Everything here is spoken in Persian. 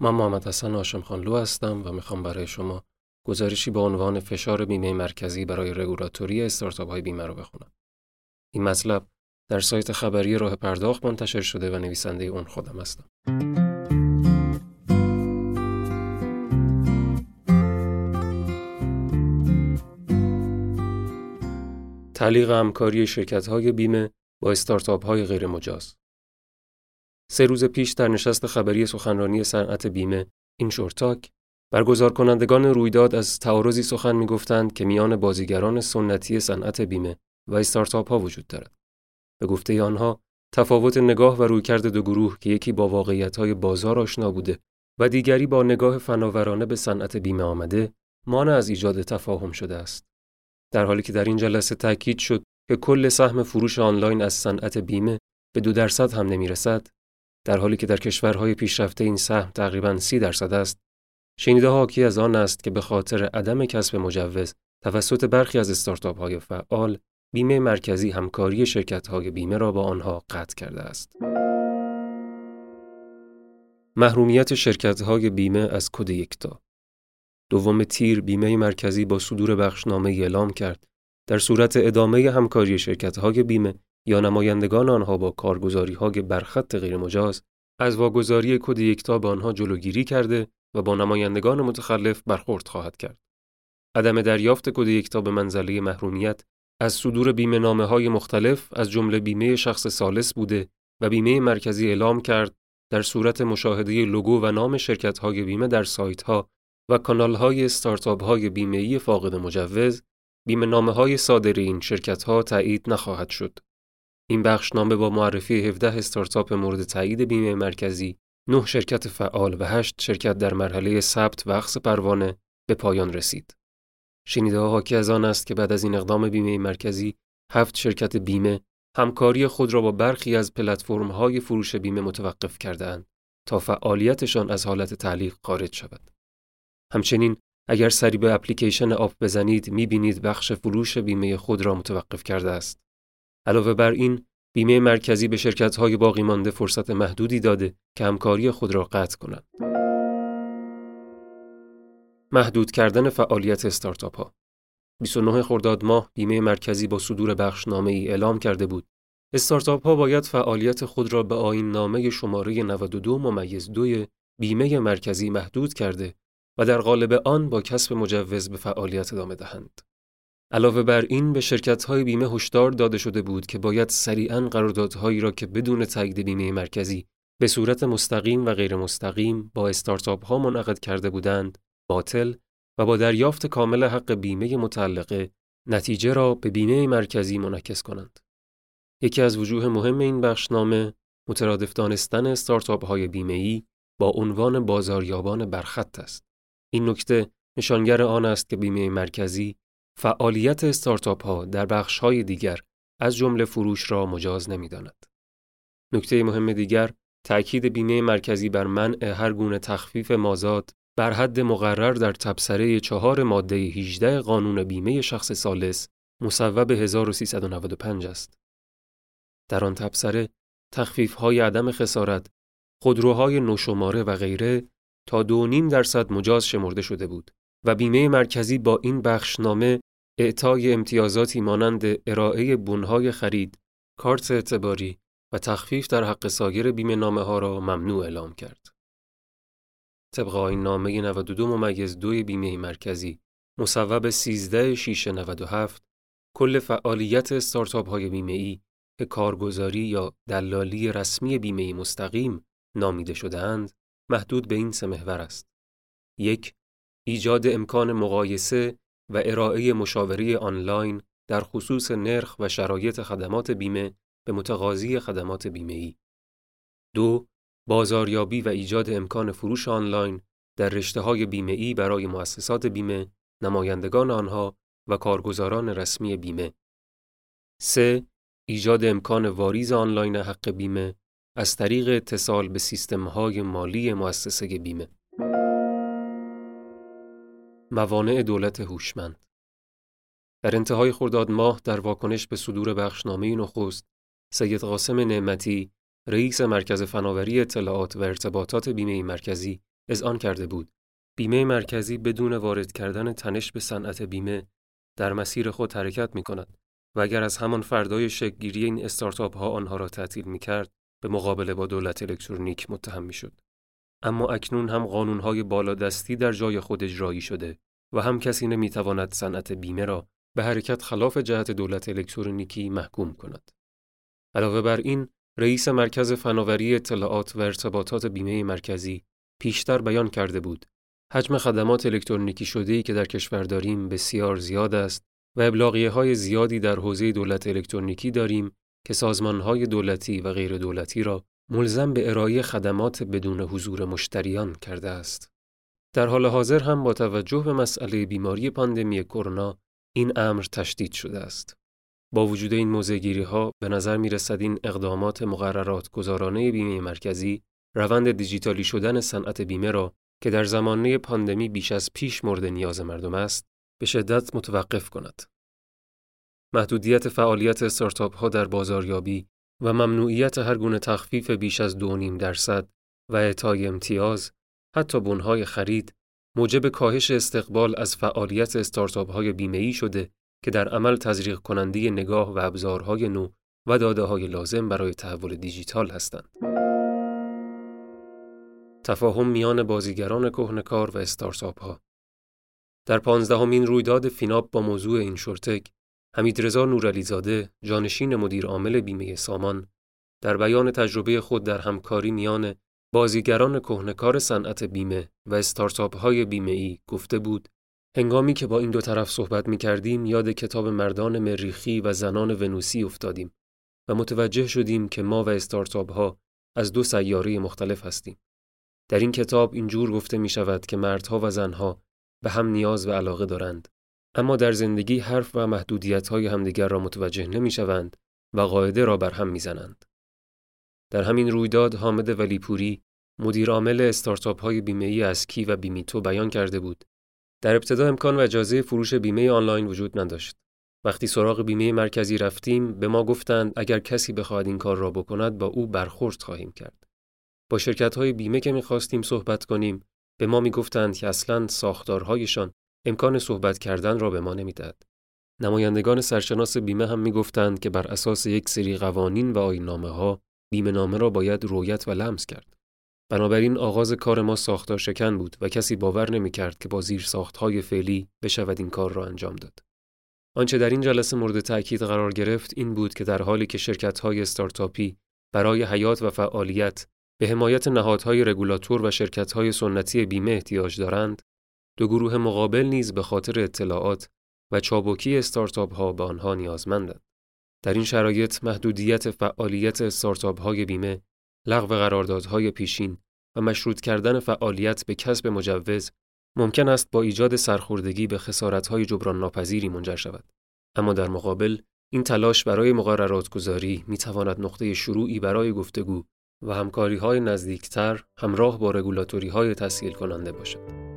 من محمد حسن هاشم خانلو هستم و میخوام برای شما گزارشی با عنوان فشار بیمه مرکزی برای رگولاتوری استارتاپ‌های بیمه رو بخونم. این مطلب در سایت خبری راه پرداخت منتشر شده و نویسنده اون خودم هستم. تعلیق همکاری شرکت‌های بیمه با استارتاپ‌های غیر مجاز. 3 روز پیش در نشست خبری سخنرانی صنعت بیمه اینشورتاک، برگزار کنندگان رویداد از تعارضی سخن می‌گفتند که میان بازیگران سنتی صنعت بیمه و استارتاپ‌ها وجود دارد. به گفته آنها، تفاوت نگاه و رویکرد دو گروه که یکی با واقعیت‌های بازار آشنا بوده و دیگری با نگاه فناورانه به صنعت بیمه آمده، مانع از ایجاد تفاهم شده است. در حالی که در این جلسه تأکید شد که کل سهم فروش آنلاین از صنعت بیمه به 2% هم نمی‌رسد، در حالی که در کشورهای پیشرفته این سهم تقریباً 30% است، شنیده حاکی از آن است که به خاطر عدم کسب مجوز توسط برخی از استارتاپ‌های فعال، بیمه مرکزی همکاری شرکت‌های بیمه را با آنها قطع کرده است. محرومیت شرکت‌های بیمه از کد یکتا. 2 تیر بیمه مرکزی با صدور بخشنامه اعلام کرد در صورت ادامه همکاری شرکت‌های بیمه یا نمایندگان آنها با کارگزاری‌های برخط غیرمجاز از واگذاری کد یکتا به آنها جلوگیری کرده و با نمایندگان متخلف برخورد خواهد کرد. عدم دریافت کد یکتا به منزله محرومیت از صدور بیمه نامه‌های مختلف از جمله بیمه شخص ثالث بوده و بیمه مرکزی اعلام کرد در صورت مشاهده لوگو و نام شرکت‌های بیمه در سایت‌ها و کانال‌های استارتاپ‌های بیمه‌ای فاقد مجوز، بیمه نامه‌های صادر این شرکت‌ها تایید نخواهد شد. این بخشنامه با معرفی 17 استارتاپ مورد تایید بیمه مرکزی، 9 شرکت فعال و 8 شرکت در مرحله ثبت و اخذ پروانه به پایان رسید. شنیده‌ها حاکی از آن است که بعد از این اقدام بیمه مرکزی، 7 شرکت بیمه همکاری خود را با برخی از پلتفرم‌های فروش بیمه متوقف کرده‌اند تا فعالیتشان از حالت تعلیق خارج شود. همچنین اگر سری به اپلیکیشن آپ بزنید می‌بینید بخش فروش بیمه خود را متوقف کرده است. علاوه بر این، بیمه مرکزی به شرکت‌های باقی مانده فرصت محدودی داده که همکاری خود را قطع کنند. محدود کردن فعالیت استارتاپ‌ها. 29 خرداد ماه بیمه مرکزی با صدور بخشنامه‌ای اعلام کرده بود استارتاپ‌ها باید فعالیت خود را به آییننامه شماره 92 ممیز دوی بیمه مرکزی محدود کرده و در قالب آن با کسب مجوز به فعالیت ادامه دهند. علاوه بر این به شرکت‌های بیمه هشدار داده شده بود که باید سریعاً قراردادهایی را که بدون تایید بیمه مرکزی به صورت مستقیم و غیر مستقیم با استارتاپ‌ها منعقد کرده بودند، باطل و با دریافت کامل حق بیمه متعلقه نتیجه را به بیمه مرکزی منعکس کنند. یکی از وجوه مهم این بخشنامه مترادف دانستن استارتاپ‌های بیمه‌ای با عنوان بازاریابان برخط است. این نکته نشانگر آن است که بیمه مرکزی فعالیت استارتاپ‌ها در بخش‌های دیگر از جمله فروش را مجاز نمی‌داند. نکته مهم دیگر تأکید بیمه مرکزی بر منع هر گونه تخفیف مازاد بر حد مقرر در تبصره 4 ماده 18 قانون بیمه شخص ثالث مصوب 1395 است. در آن تبصره تخفیف‌های عدم خسارت، خودروهای نوشماره و غیره تا 2.5% مجاز شمرده شده بود و بیمه مرکزی با این بخشنامه اعطای امتیازاتی مانند ارائه بونهای خرید، کارت اعتباری و تخفیف در حق سایر بیمه نامه ها را ممنوع اعلام کرد. طبق آیین‌نامه 92 ممیز 2 بیمه مرکزی مصوب 13/697 کل فعالیت استارتاپ های بیمه ای که کارگزاری یا دلالی رسمی بیمه مستقیم نامیده شده‌اند محدود به این 3 محور است. 1. ایجاد امکان مقایسه و ارائه مشاوره آنلاین در خصوص نرخ و شرایط خدمات بیمه به متقاضی خدمات بیمه‌ای. 2. بازاریابی و ایجاد امکان فروش آنلاین در رشته‌های بیمه‌ای برای مؤسسات بیمه، نمایندگان آنها و کارگزاران رسمی بیمه. 3. ایجاد امکان واریز آنلاین حق بیمه از طریق اتصال به سیستم‌های مالی مؤسسه بیمه. موانع دولت هوشمند. در انتهای خرداد ماه در واکنش به صدور بخشنامه نخست، سید قاسم نعمتی، رئیس مرکز فناوری اطلاعات و ارتباطات بیمه مرکزی اذعان کرده بود. بیمه مرکزی بدون وارد کردن تنش به صنعت بیمه در مسیر خود حرکت می‌کند و اگر از همان فردای شکل‌گیری این استارتاپ‌ها آنها را تعطیل می‌کرد، به مقابله با دولت الکترونیک متهم می‌شد. اما اکنون هم قانون‌های بالادستی در جای خود اجرایی شده و هم کسی نمی‌تواند صنعت بیمه را به حرکت خلاف جهت دولت الکترونیکی محکوم کند. علاوه بر این، رئیس مرکز فناوری اطلاعات و ارتباطات بیمه مرکزی پیشتر بیان کرده بود حجم خدمات الکترونیکی شده‌ای که در کشور داریم بسیار زیاد است و ابلاغیه‌های زیادی در حوزه دولت الکترونیکی داریم که سازمان‌های دولتی و غیر دولتی را ملزم به ارائه خدمات بدون حضور مشتریان کرده است. در حال حاضر هم با توجه به مسئله بیماری پاندمی کرونا این امر تشدید شده است. با وجود این موضع‌گیری‌ها به نظر می‌رسد این اقدامات مقررات گذارانه بیمه مرکزی روند دیجیتالی شدن صنعت بیمه را که در زمانه پاندمی بیش از پیش مورد نیاز مردم است، به شدت متوقف کند. محدودیت فعالیت استارتاپ‌ها در بازاریابی و ممنوعیت هر گونه تخفیف بیش از 2.5% و اعطای امتیاز، حتی بون‌های خرید، موجب کاهش استقبال از فعالیت استارتاپ‌های بیمه‌ای شده که در عمل تزریق کننده نگاه و ابزارهای نو و داده‌های لازم برای تحول دیجیتال هستند. تفاهم میان بازیگران کهنه‌کار و استارتاپ‌ها. در 15مین رویداد فیناپ با موضوع اینشورتاک، حمیدرضا نورالیزاده، جانشین مدیر عامل بیمه سامان، در بیان تجربه خود در همکاری میان بازیگران کهنه‌کار صنعت بیمه و استارتاپ‌های بیمه‌ای گفته بود: هنگامی که با این دو طرف صحبت می‌کردیم، یاد کتاب مردان مریخی و زنان ونوسی افتادیم و متوجه شدیم که ما و استارتاپ‌ها از دو سیاره مختلف هستیم. در این کتاب اینجور گفته می شود که مردها و زنها به هم نیاز و علاقه دارند، اما در زندگی حرف و محدودیت‌های همدیگر را متوجه نمی شوند و قاعده را بر هم می زنند. در همین رویداد حامد ولی پوری، مدیر عامل استارتاپ‌های بیمه‌ای از کی و بیمیتو بیان کرده بود: در ابتدا امکان و اجازه فروش بیمه آنلاین وجود نداشت. وقتی سراغ بیمه مرکزی رفتیم، به ما گفتند اگر کسی بخواهد این کار را بکند با او برخورد خواهیم کرد. با شرکت‌های بیمه که می‌خواستیم صحبت کنیم، به ما می‌گفتند که اصلاً ساختارهایشان امکان صحبت کردن را به ما نمی‌داد. نمایندگان سرشناس بیمه هم می‌گفتند که بر اساس یک سری قوانین و آیین‌نامه‌ها، بیمه‌نامه را باید رؤیت و لمس کرد. بنابراین آغاز کار ما ساختار شکن بود و کسی باور نمی‌کرد که با زیر ساخت‌های فعلی بشود این کار را انجام داد. آنچه در این جلسه مورد تأکید قرار گرفت این بود که در حالی که شرکت‌های استارتاپی برای حیات و فعالیت به حمایت نهادهای رگولاتور و شرکت‌های سنتی بیمه احتیاج دارند، دو گروه مقابل نیز به خاطر اطلاعات و چابکی استارتاپ‌ها به آنها نیازمندند. در این شرایط محدودیت فعالیت استارتاپ‌های بیمه، لغو قراردادهای پیشین و مشروط کردن فعالیت به کسب مجوز ممکن است با ایجاد سرخوردگی به خسارت‌های جبران ناپذیری منجر شود. اما در مقابل این تلاش برای مقررات گذاری می‌تواند نقطه شروعی برای گفتگو و همکاری‌های نزدیکتر همراه با رگولاتوری‌های تسهیل کننده باشد.